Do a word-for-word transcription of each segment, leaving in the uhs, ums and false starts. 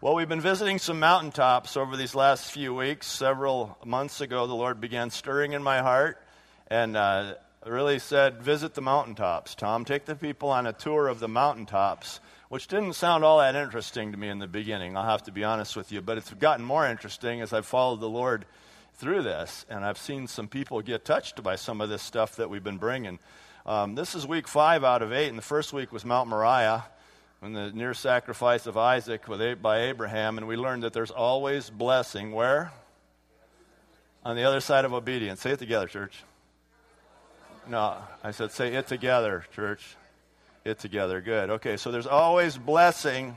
Well, we've been visiting some mountaintops over these last few weeks. Several months ago, the Lord began stirring in my heart and uh, really said, visit the mountaintops, Tom. Take the people on a tour of the mountaintops, which didn't sound all that interesting to me in the beginning, I'll have to be honest with you. But it's gotten more interesting as I've followed the Lord through this, and I've seen some people get touched by some of this stuff that we've been bringing. Um, this is week five out of eight, and the first week was Mount Moriah, and the near sacrifice of Isaac with, by Abraham, and we learned that there's always blessing. Where? On the other side of obedience. Say it together, church. No, I said say it together, church. It together. Good. Okay, so there's always blessing.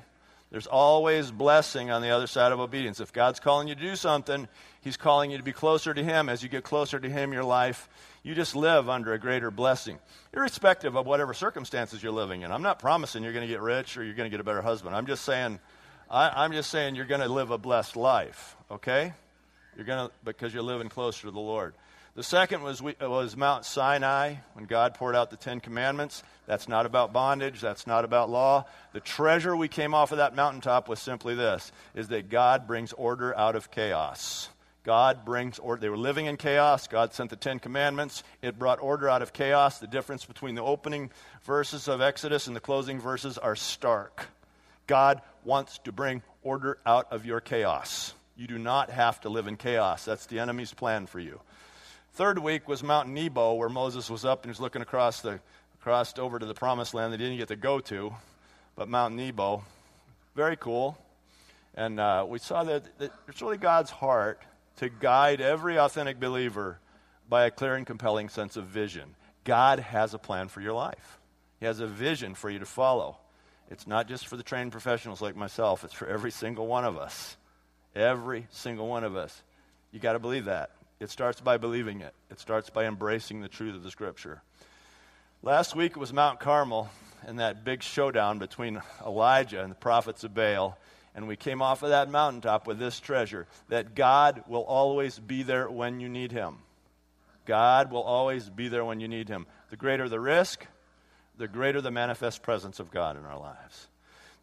There's always blessing on the other side of obedience. If God's calling you to do something, He's calling you to be closer to Him. As you get closer to Him, your life, you just live under a greater blessing, irrespective of whatever circumstances you're living in. I'm not promising you're going to get rich or you're going to get a better husband. I'm just saying, I, I'm just saying you're going to live a blessed life, okay? You're going to, because you're living closer to the Lord. The second was we, was Mount Sinai, when God poured out the Ten Commandments. That's not about bondage. That's not about law. The treasure we came off of that mountaintop was simply this, is that God brings order out of chaos. God brings order. They were living in chaos. God sent the Ten Commandments. It brought order out of chaos. The difference between the opening verses of Exodus and the closing verses are stark. God wants to bring order out of your chaos. You do not have to live in chaos. That's the enemy's plan for you. Third week was Mount Nebo, where Moses was up and he was looking across the across over to the promised land that he didn't get to go to, but Mount Nebo. Very cool. And uh, we saw that, that it's really God's heart to guide every authentic believer by a clear and compelling sense of vision. God has a plan for your life. He has a vision for you to follow. It's not just for the trained professionals like myself. It's for every single one of us. Every single one of us. You got to believe that. It starts by believing it. It starts by embracing the truth of the Scripture. Last week it was Mount Carmel and that big showdown between Elijah and the prophets of Baal. And we came off of that mountaintop with this treasure, that God will always be there when you need Him. God will always be there when you need Him. The greater the risk, the greater the manifest presence of God in our lives.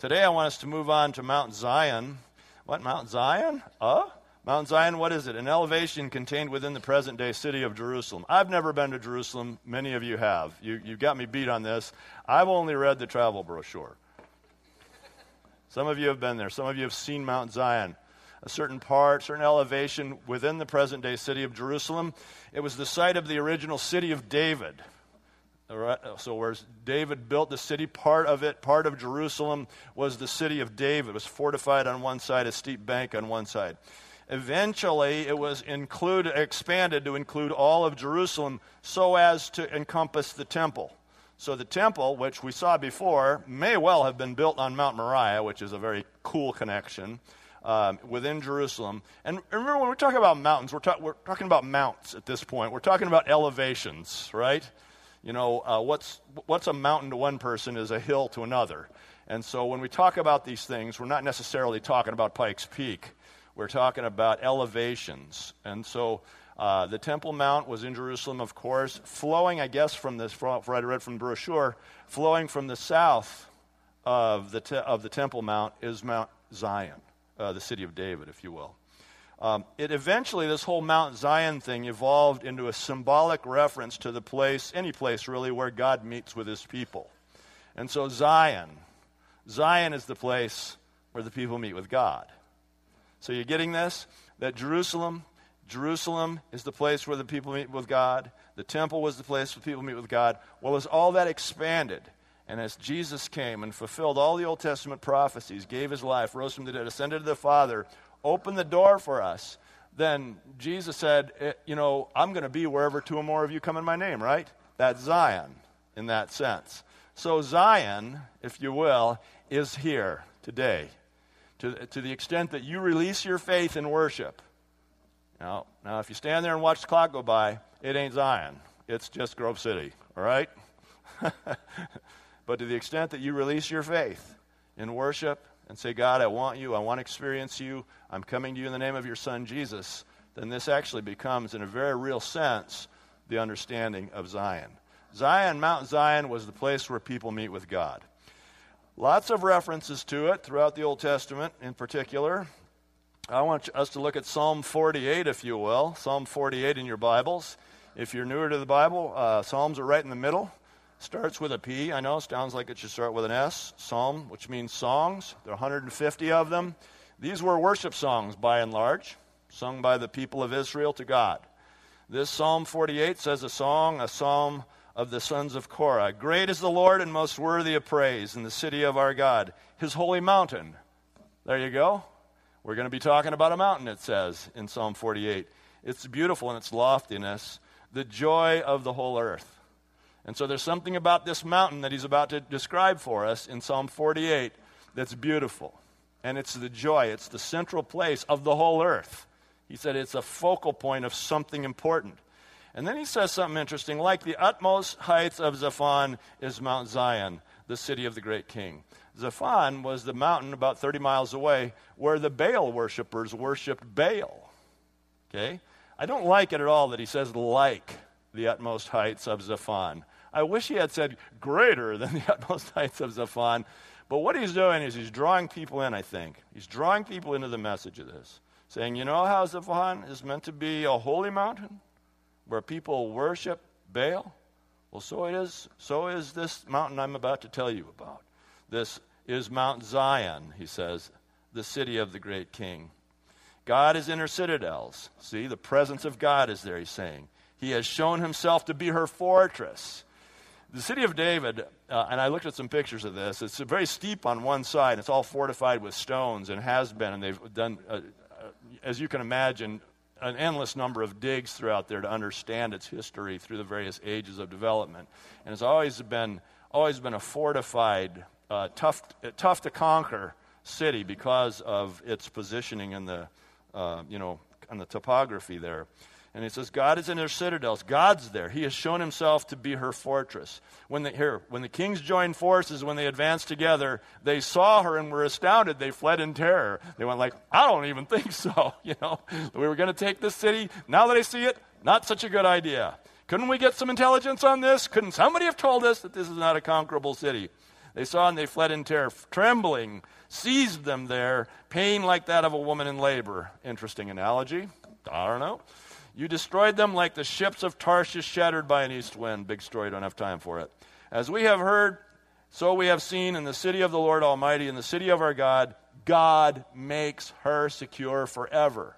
Today I want us to move on to Mount Zion. What, Mount Zion? Uh? Mount Zion, what is it? An elevation contained within the present-day city of Jerusalem. I've never been to Jerusalem. Many of you have. You, you've got me beat on this. I've only read the travel brochure. Some of you have been there. Some of you have seen Mount Zion. A certain part, certain elevation within the present-day city of Jerusalem. It was the site of the original city of David. So where David built the city, part of it, part of Jerusalem, was the city of David. It was fortified on one side, a steep bank on one side. Eventually, it was included, expanded to include all of Jerusalem so as to encompass the temple. So the temple, which we saw before, may well have been built on Mount Moriah, which is a very cool connection um, within Jerusalem. And remember, when we're talking about mountains, we're, ta- we're talking about mounts at this point. We're talking about elevations, right? You know, uh, what's what's a mountain to one person is a hill to another. And so when we talk about these things, we're not necessarily talking about Pikes Peak. We're talking about elevations. And so uh, the Temple Mount was in Jerusalem, of course, flowing, I guess, from this, from what I read from the brochure, flowing from the south of the te- of the Temple Mount is Mount Zion, uh, the city of David, if you will. Um, it eventually, this whole Mount Zion thing evolved into a symbolic reference to the place, any place really, where God meets with His people. And so Zion, Zion is the place where the people meet with God. So you're getting this? That Jerusalem, Jerusalem is the place where the people meet with God. The temple was the place where people meet with God. Well, as all that expanded, and as Jesus came and fulfilled all the Old Testament prophecies, gave His life, rose from the dead, ascended to the Father, opened the door for us, then Jesus said, you know, I'm going to be wherever two or more of you come in my name, right? That's Zion in that sense. So Zion, if you will, is here today. To, to the extent that you release your faith in worship. Now, now, if you stand there and watch the clock go by, it ain't Zion. It's just Grove City, all right? But to the extent that you release your faith in worship and say, God, I want you, I want to experience you, I'm coming to you in the name of your Son, Jesus, then this actually becomes, in a very real sense, the understanding of Zion. Zion, Mount Zion, was the place where people meet with God. Lots of references to it throughout the Old Testament in particular. I want us to look at Psalm forty-eight, if you will. Psalm forty-eight in your Bibles. If you're newer to the Bible, uh, Psalms are right in the middle. Starts with a P, I know. Sounds like it should start with an S. Psalm, which means songs. There are one hundred fifty of them. These were worship songs, by and large, sung by the people of Israel to God. This Psalm forty-eight says a song, a psalm of the sons of Korah. Great is the Lord and most worthy of praise in the city of our God, his holy mountain. There you go. We're going to be talking about a mountain, it says in Psalm forty-eight. It's beautiful in its loftiness, the joy of the whole earth. And so there's something about this mountain that he's about to describe for us in Psalm forty-eight that's beautiful. And it's the joy. It's the central place of the whole earth. He said it's a focal point of something important. And then he says something interesting, like the utmost heights of Zaphon is Mount Zion, the city of the great king. Zaphon was the mountain about thirty miles away where the Baal worshipers worshiped Baal. Okay? I don't like it at all that he says like the utmost heights of Zaphon. I wish he had said greater than the utmost heights of Zaphon. But what he's doing is he's drawing people in, I think. He's drawing people into the message of this, saying, you know how Zaphon is meant to be a holy mountain where people worship Baal? Well, so it is. So is this mountain I'm about to tell you about. This is Mount Zion, he says, the city of the great king. God is in her citadels. See, the presence of God is there, he's saying. He has shown himself to be her fortress. The city of David, uh, and I looked at some pictures of this, it's very steep on one side. It's all fortified with stones and has been, and they've done, uh, as you can imagine, an endless number of digs throughout there to understand its history through the various ages of development. And it's always been always been a fortified, uh, tough, tough to conquer city because of its positioning in the, uh, you know, on the topography there. And it says, God is in her citadels. God's there. He has shown himself to be her fortress. When the, here, when the kings joined forces, when they advanced together, they saw her and were astounded. They fled in terror. They went like, I don't even think so. You know, we were going to take this city. Now that I see it, not such a good idea. Couldn't we get some intelligence on this? Couldn't somebody have told us that this is not a conquerable city? They saw and they fled in terror. Trembling seized them there, pain like that of a woman in labor. Interesting analogy. I don't know. You destroyed them like the ships of Tarshish shattered by an east wind. Big story, don't have time for it. As we have heard, so we have seen in the city of the Lord Almighty, in the city of our God, God makes her secure forever.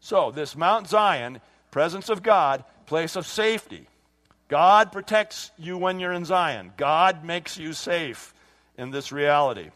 So this Mount Zion, presence of God, place of safety. God protects you when you're in Zion. God makes you safe in this reality.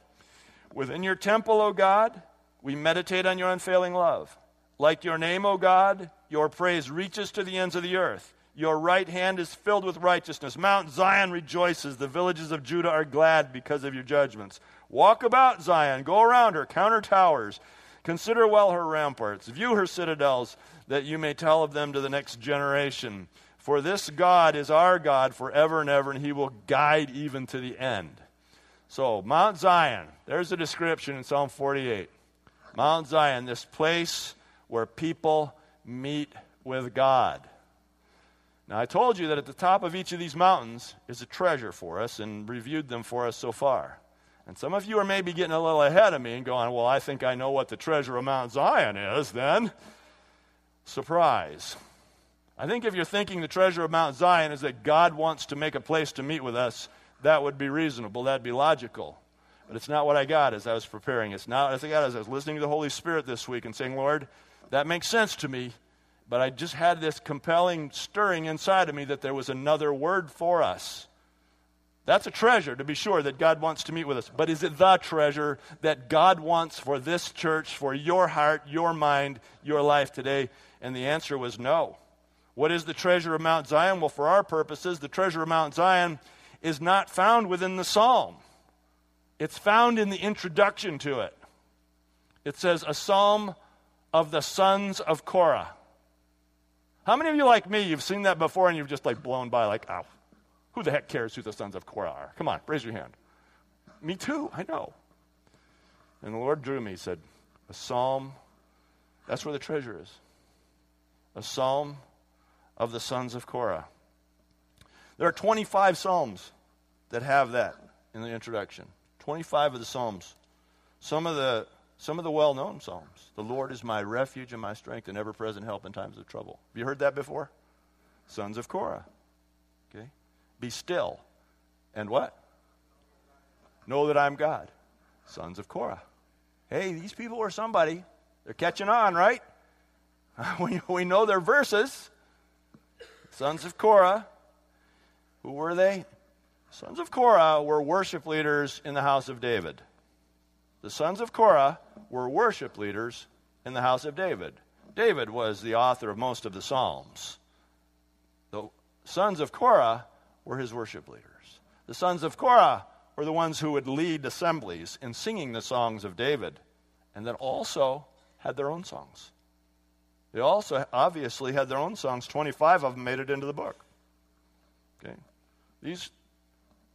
Within your temple, O God, we meditate on your unfailing love. Like your name, O God, your praise reaches to the ends of the earth. Your right hand is filled with righteousness. Mount Zion rejoices. The villages of Judah are glad because of your judgments. Walk about Zion. Go around her. Count her towers. Consider well her ramparts. View her citadels, that you may tell of them to the next generation. For this God is our God forever and ever, and he will guide even to the end. So, Mount Zion. There's a description in Psalm forty-eight. Mount Zion, this place where people meet with God. Now, I told you that at the top of each of these mountains is a treasure for us, and reviewed them for us so far. And some of you are maybe getting a little ahead of me and going, well, I think I know what the treasure of Mount Zion is then. Surprise. I think if you're thinking the treasure of Mount Zion is that God wants to make a place to meet with us, that would be reasonable, that'd be logical. But it's not what I got as I was preparing. It's not as I got as I was listening to the Holy Spirit this week and saying, Lord, that makes sense to me, but I just had this compelling stirring inside of me that there was another word for us. That's a treasure, to be sure, that God wants to meet with us. But is it the treasure that God wants for this church, for your heart, your mind, your life today? And the answer was no. What is the treasure of Mount Zion? Well, for our purposes, the treasure of Mount Zion is not found within the psalm. It's found in the introduction to it. It says, a psalm of the sons of Korah. How many of you like me, you've seen that before and you've just like blown by like, oh, who the heck cares who the sons of Korah are? Come on, raise your hand. Me too, I know. And the Lord drew me, he said, a psalm, that's where the treasure is. A psalm of the sons of Korah. There are twenty-five psalms that have that in the introduction. twenty-five of the Psalms. Some of the some of the well-known Psalms. The Lord is my refuge and my strength, an ever-present help in times of trouble. Have you heard that before? Sons of Korah. Okay? Be still. And what? Know that I'm God. Sons of Korah. Hey, these people are somebody. They're catching on, right? We, we know their verses. Sons of Korah. Who were they? Sons of Korah were worship leaders in the house of David. The sons of Korah were worship leaders in the house of David. David was the author of most of the Psalms. The sons of Korah were his worship leaders. The sons of Korah were the ones who would lead assemblies in singing the songs of David, and then also had their own songs. They also obviously had their own songs. twenty-five of them made it into the book. Okay, these,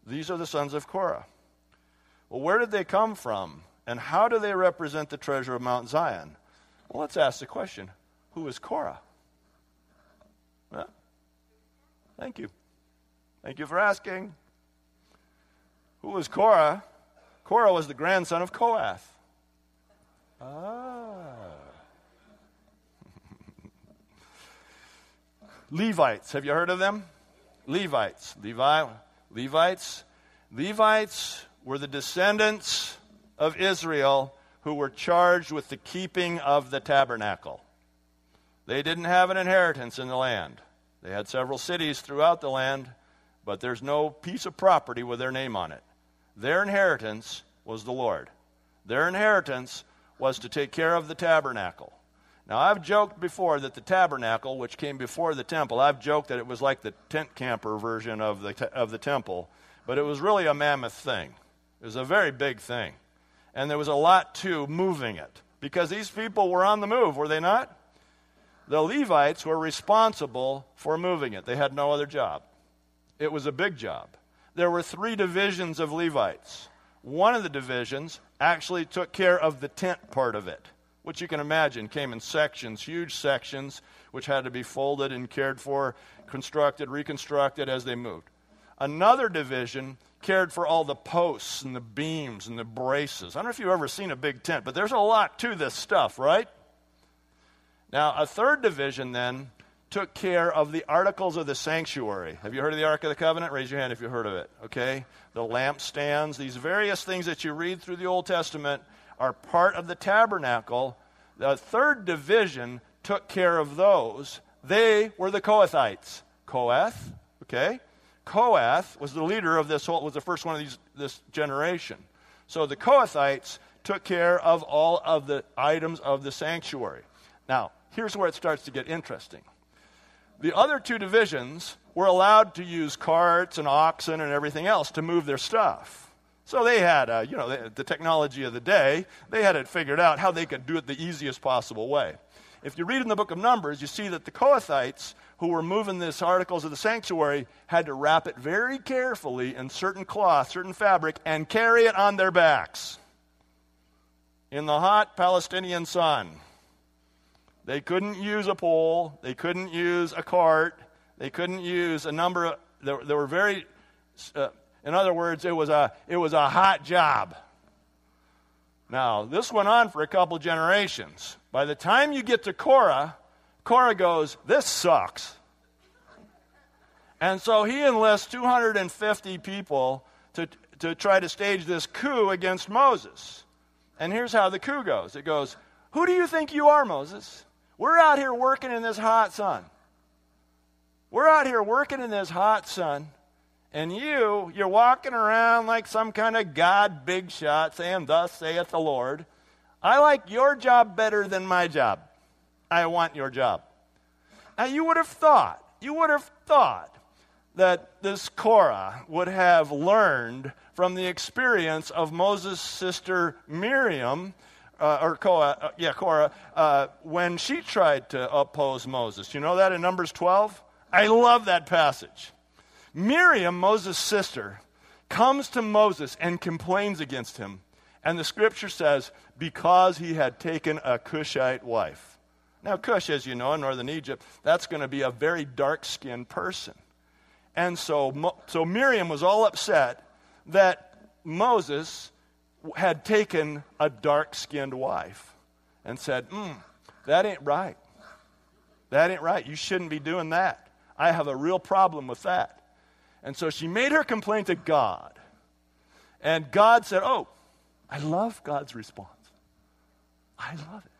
these are the sons of Korah. Well, where did they come from, and how do they represent the treasure of Mount Zion? Well, let's ask the question, who is Korah? Well, thank you. Thank you for asking. Who was Korah? Korah was the grandson of Kohath. Ah. Levites. Have you heard of them? Levites. Levi, Levites. Levites were the descendants of Israel who were charged with the keeping of the tabernacle. They didn't have an inheritance in the land. They had several cities throughout the land, but there's no piece of property with their name on it. Their inheritance was the Lord. Their inheritance was to take care of the tabernacle. Now, I've joked before that the tabernacle, which came before the temple, I've joked that it was like the tent camper version of the, te- of the temple, but it was really a mammoth thing. It was a very big thing. And there was a lot to moving it, because these people were on the move, were they not? The Levites were responsible for moving it. They had no other job. It was a big job. There were three divisions of Levites. One of the divisions actually took care of the tent part of it, which you can imagine came in sections, huge sections, which had to be folded and cared for, constructed, reconstructed as they moved. Another division cared for all the posts and the beams and the braces. I don't know if you've ever seen a big tent, but there's a lot to this stuff, right? Now, a third division then took care of the articles of the sanctuary. Have you heard of the Ark of the Covenant? Raise your hand if you heard of it, okay? The lampstands, these various things that you read through the Old Testament are part of the tabernacle. The third division took care of those. They were the Kohathites. Kohath, okay? Kohath was the leader of this whole, was the first one of these this generation. So the Kohathites took care of all of the items of the sanctuary. Now, here's where it starts to get interesting. The other two divisions were allowed to use carts and oxen and everything else to move their stuff. So they had, uh, you know, they, the technology of the day, they had it figured out how they could do it the easiest possible way. If you read in the book of Numbers, you see that the Kohathites who were moving these articles of the sanctuary had to wrap it very carefully in certain cloth, certain fabric, and carry it on their backs in the hot Palestinian sun. They couldn't use a pole. They couldn't use a cart. They couldn't use a number of, there, there were very, uh, in other words, it was a it was a hot job. Now, this went on for a couple generations. By the time you get to Korah, Korah goes, this sucks. And so he enlists two hundred fifty people to to try to stage this coup against Moses. And here's how the coup goes. It goes, who do you think you are, Moses? We're out here working in this hot sun. We're out here working in this hot sun, and you, you're walking around like some kind of God big shot saying, thus saith the Lord. I like your job better than my job. I want your job. Now, you would have thought, you would have thought that this Korah would have learned from the experience of Moses' sister Miriam, Uh, or Korah, uh, yeah, Korah, uh, when she tried to oppose Moses. You know that in Numbers twelve? I love that passage. Miriam, Moses' sister, comes to Moses and complains against him. And the scripture says, because he had taken a Cushite wife. Now, Cush, as you know, in northern Egypt, that's going to be a very dark-skinned person. And so, so Miriam was all upset that Moses had taken a dark-skinned wife and said, mm, that ain't right. That ain't right. You shouldn't be doing that. I have a real problem with that. And so she made her complaint to God. And God said, oh, I love God's response. I love it.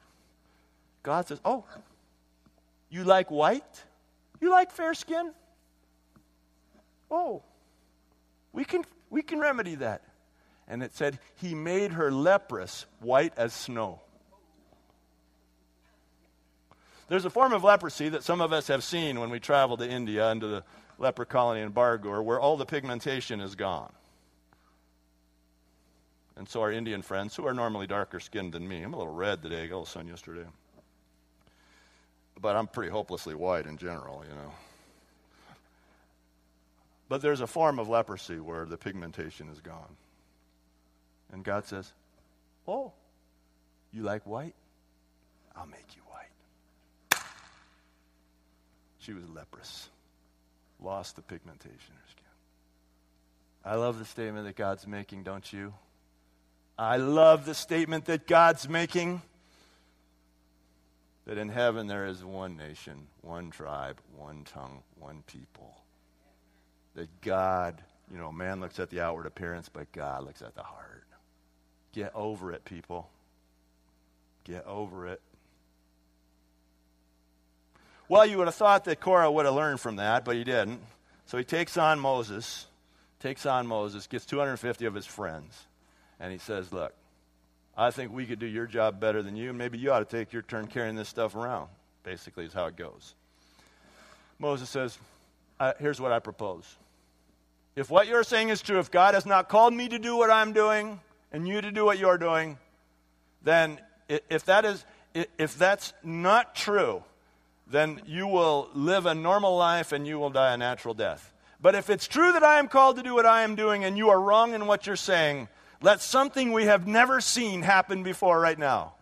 God says, oh, you like white? You like fair skin? Oh, we can we can remedy that. And it said, he made her leprous, white as snow. There's a form of leprosy that some of us have seen when we travel to India and to the leper colony in Bargur, where all the pigmentation is gone. And so our Indian friends, who are normally darker skinned than me, I'm a little red today, I got a little sun yesterday. But I'm pretty hopelessly white in general, you know. But there's a form of leprosy where the pigmentation is gone. And God says, oh, you like white? I'll make you white. She was leprous. Lost the pigmentation in her skin. I love the statement that God's making, don't you? I love the statement that God's making. That in heaven there is one nation, one tribe, one tongue, one people. That God, you know, man looks at the outward appearance, but God looks at the heart. Get over it, people. Get over it. Well, you would have thought that Korah would have learned from that, but he didn't. So he takes on Moses, takes on Moses, gets two hundred fifty of his friends, and he says, look, I think we could do your job better than you, and maybe you ought to take your turn carrying this stuff around, basically is how it goes. Moses says, uh, here's what I propose. If what you're saying is true, if God has not called me to do what I'm doing, and you to do what you're doing, then if that is if that's not true, then you will live a normal life and you will die a natural death. But if it's true that I am called to do what I am doing and you are wrong in what you're saying, let something we have never seen happen before right now.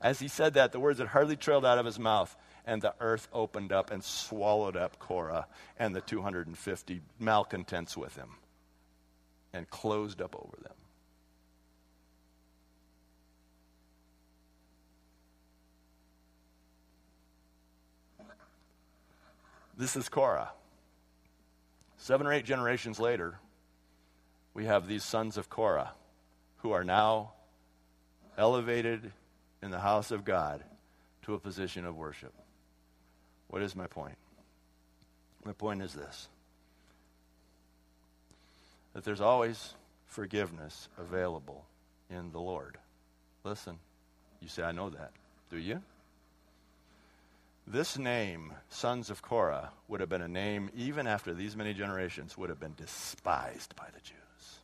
As he said that, the words had hardly trailed out of his mouth, and the earth opened up and swallowed up Korah and the two hundred fifty malcontents with him and closed up over them. This is Korah. Seven or eight generations later, we have these sons of Korah who are now elevated in the house of God to a position of worship. What is my point? My point is this, that there's always forgiveness available in the Lord. Listen, you say, I know that. Do you? This name, sons of Korah, would have been a name, even after these many generations, would have been despised by the Jews.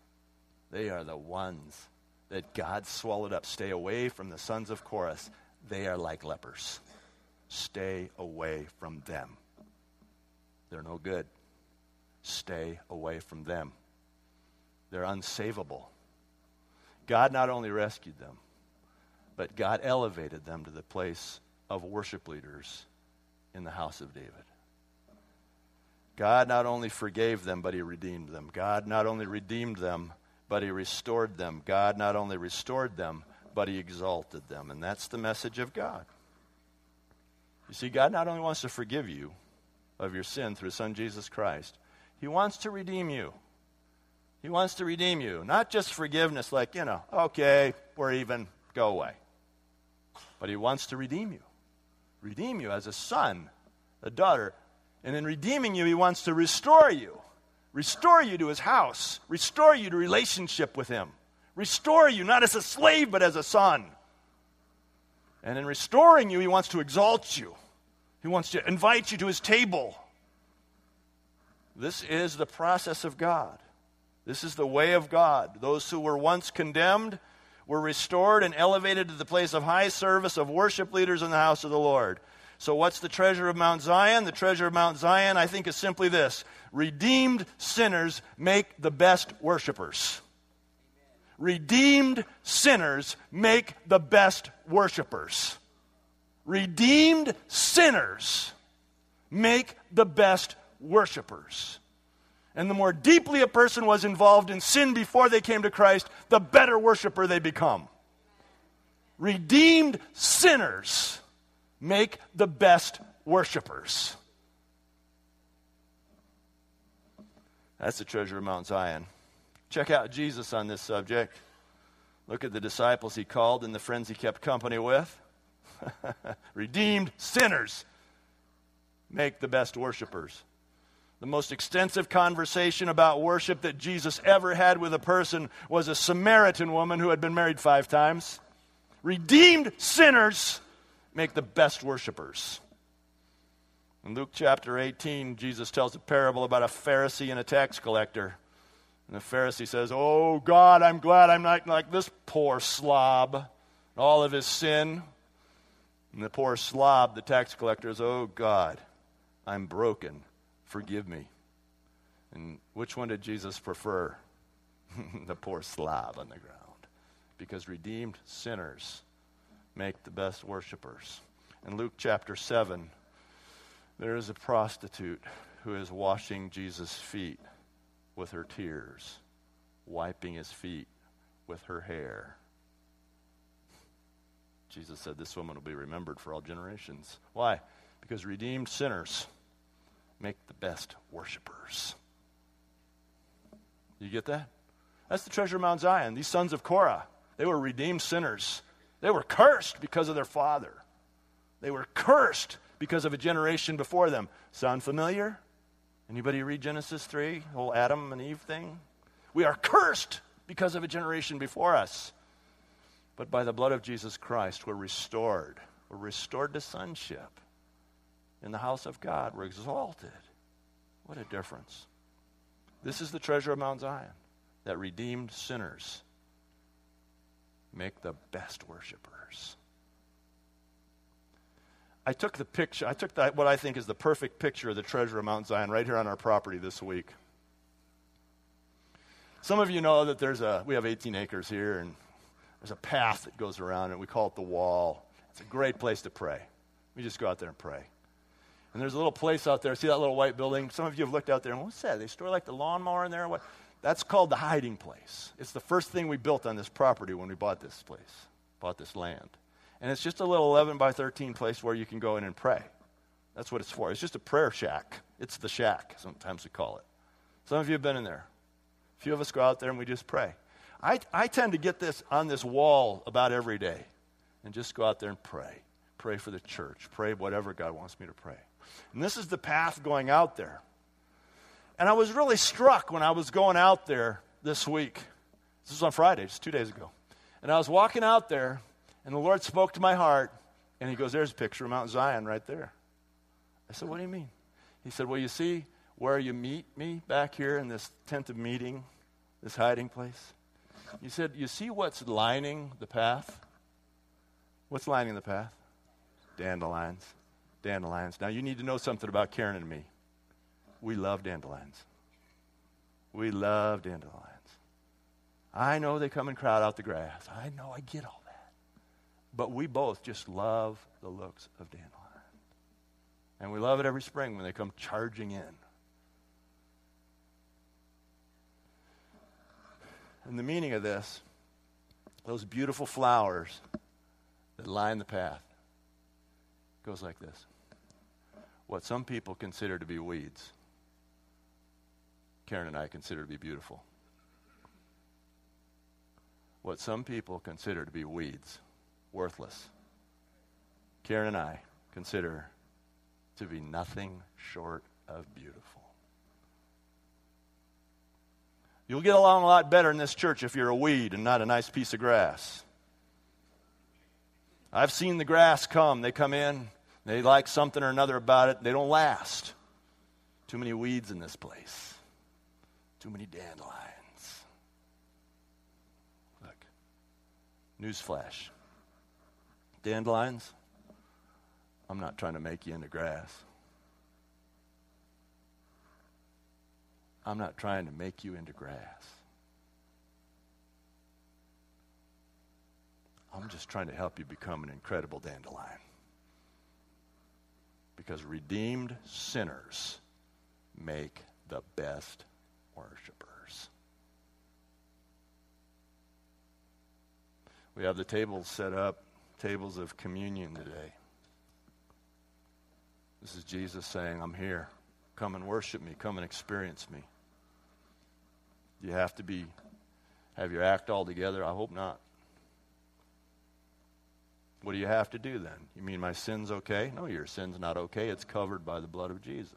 They are the ones that God swallowed up. Stay away from the sons of Korah. They are like lepers. Stay away from them. They're no good. Stay away from them. They're unsavable. God not only rescued them, but God elevated them to the place of worship leaders in the house of David. God not only forgave them, but he redeemed them. God not only redeemed them, but he restored them. God not only restored them, but he exalted them. And that's the message of God. You see, God not only wants to forgive you of your sin through his son Jesus Christ, he wants to redeem you. He wants to redeem you. Not just forgiveness like, you know, okay, we're even, go away. But he wants to redeem you. Redeem you as a son, a daughter. And in redeeming you, he wants to restore you. Restore you to his house. Restore you to relationship with him. Restore you, not as a slave, but as a son. And in restoring you, he wants to exalt you. He wants to invite you to his table. This is the process of God. This is the way of God. Those who were once condemned were restored and elevated to the place of high service of worship leaders in the house of the Lord. So what's the treasure of Mount Zion? The treasure of Mount Zion, I think, is simply this. Redeemed sinners make the best worshipers. Redeemed sinners make the best worshipers. Redeemed sinners make the best worshipers. And the more deeply a person was involved in sin before they came to Christ, the better worshiper they become. Redeemed sinners make the best worshipers. That's the treasure of Mount Zion. Check out Jesus on this subject. Look at the disciples he called and the friends he kept company with. Redeemed sinners make the best worshipers. The most extensive conversation about worship that Jesus ever had with a person was a Samaritan woman who had been married five times. Redeemed sinners make the best worshipers. In Luke chapter eighteen, Jesus tells a parable about a Pharisee and a tax collector. And the Pharisee says, "Oh God, I'm glad I'm not like this poor slob and all of his sin." And the poor slob, the tax collector, is, "Oh God, I'm broken. Forgive me." And which one did Jesus prefer? The poor slob on the ground. Because redeemed sinners make the best worshipers. In Luke chapter seven, there is a prostitute who is washing Jesus' feet with her tears, wiping his feet with her hair. Jesus said this woman will be remembered for all generations. Why? Because redeemed sinners make the best worshipers. You get that? That's the treasure of Mount Zion. These sons of Korah, they were redeemed sinners. They were cursed because of their father. They were cursed because of a generation before them. Sound familiar? Anybody read Genesis three, the whole Adam and Eve thing? We are cursed because of a generation before us. But by the blood of Jesus Christ, we're restored. We're restored to sonship. In the house of God, we're exalted. What a difference. This is the treasure of Mount Zion, that redeemed sinners make the best worshipers. I took the picture, I took the, what I think is the perfect picture of the treasure of Mount Zion right here on our property this week. Some of you know that there's a, we have eighteen acres here, and there's a path that goes around it. We call it the wall. It's a great place to pray. We just go out there and pray. And there's a little place out there. See that little white building? Some of you have looked out there and, what's that? They store like the lawnmower in there? What? That's called the hiding place. It's the first thing we built on this property when we bought this place, bought this land. And it's just a little eleven by thirteen place where you can go in and pray. That's what it's for. It's just a prayer shack. It's the shack, sometimes we call it. Some of you have been in there. A few of us go out there and we just pray. I, I tend to get this on this wall about every day and just go out there and pray. Pray for the church. Pray whatever God wants me to pray. And this is the path going out there. And I was really struck when I was going out there this week. This was on Friday, just two days ago. And I was walking out there, and the Lord spoke to my heart, and he goes, "There's a picture of Mount Zion right there." I said, "What do you mean?" He said, "Well, you see where you meet me back here in this tent of meeting, this hiding place?" He said, "You see what's lining the path?" What's lining the path? Dandelions. Dandelions. Now, you need to know something about Karen and me. We love dandelions. We love dandelions. I know they come and crowd out the grass. I know, I get all that. But we both just love the looks of dandelions. And we love it every spring when they come charging in. And the meaning of this, those beautiful flowers that line the path, goes like this. What some people consider to be weeds, Karen and I consider to be beautiful. What some people consider to be weeds, worthless, Karen and I consider to be nothing short of beautiful. You'll get along a lot better in this church if you're a weed and not a nice piece of grass. I've seen the grass come. They come in. They like something or another about it. They don't last. Too many weeds in this place. Too many dandelions. Look. Newsflash. Dandelions, I'm not trying to make you into grass. I'm not trying to make you into grass. I'm just trying to help you become an incredible dandelion. Because redeemed sinners make the best worshipers. We have the tables set up, tables of communion today. This is Jesus saying, I'm here. Come and worship me. Come and experience me. Do you have to be, have your act all together? I hope not. What do you have to do then? You mean my sin's okay? No, your sin's not okay. It's covered by the blood of Jesus.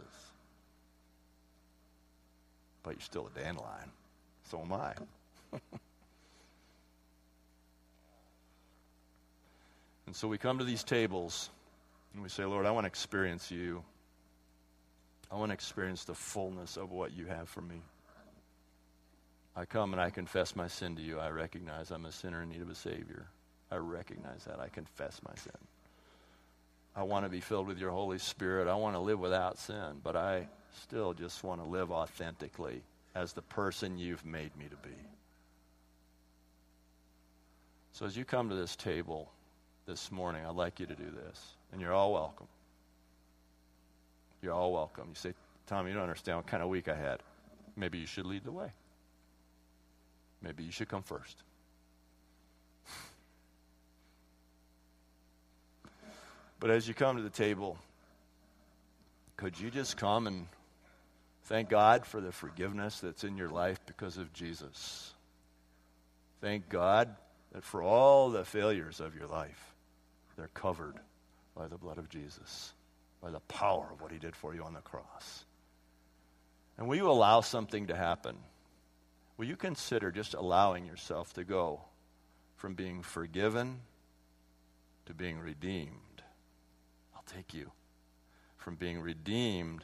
But you're still a dandelion. So am I. And so we come to these tables and we say, Lord, I want to experience you. I want to experience the fullness of what you have for me. I come and I confess my sin to you. I recognize I'm a sinner in need of a Savior. I recognize that. I confess my sin. I want to be filled with your Holy Spirit. I want to live without sin, but I still just want to live authentically as the person you've made me to be. So as you come to this table this morning, I'd like you to do this, and you're all welcome. You're all welcome. You say, Tom, you don't understand what kind of week I had. Maybe you should lead the way. Maybe you should come first. But as you come to the table, could you just come and thank God for the forgiveness that's in your life because of Jesus? Thank God that for all the failures of your life, they're covered by the blood of Jesus, by the power of what he did for you on the cross. And will you allow something to happen? Will you consider just allowing yourself to go from being forgiven to being redeemed? Take you from being redeemed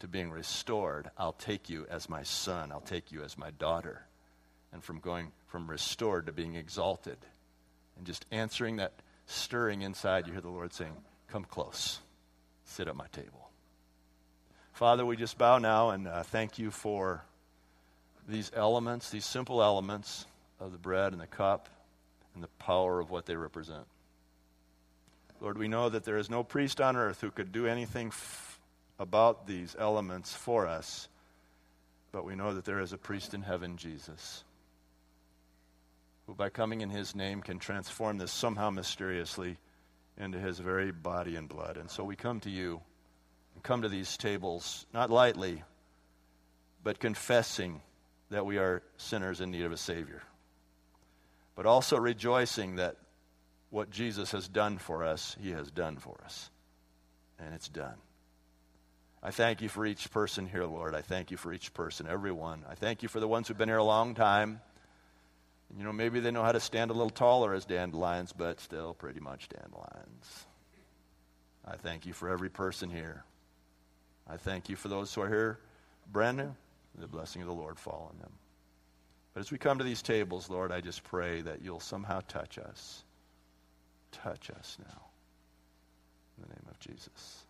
to being restored. I'll take you as my son. I'll take you as my daughter. And from going from restored to being exalted, and just answering that stirring inside, you hear the Lord saying, come close, sit at my table. Father, we just bow now and uh, thank you for these elements, these simple elements of the bread and the cup and the power of what they represent. Lord, we know that there is no priest on earth who could do anything f- about these elements for us, but we know that there is a priest in heaven, Jesus, who by coming in his name can transform this somehow mysteriously into his very body and blood. And so we come to you and come to these tables, not lightly, but confessing that we are sinners in need of a Savior, but also rejoicing that what Jesus has done for us, he has done for us. And it's done. I thank you for each person here, Lord. I thank you for each person, everyone. I thank you for the ones who've been here a long time. You know, maybe they know how to stand a little taller as dandelions, but still pretty much dandelions. I thank you for every person here. I thank you for those who are here brand new. The blessing of the Lord fall on them. But as we come to these tables, Lord, I just pray that you'll somehow touch us. Touch us now. In the name of Jesus.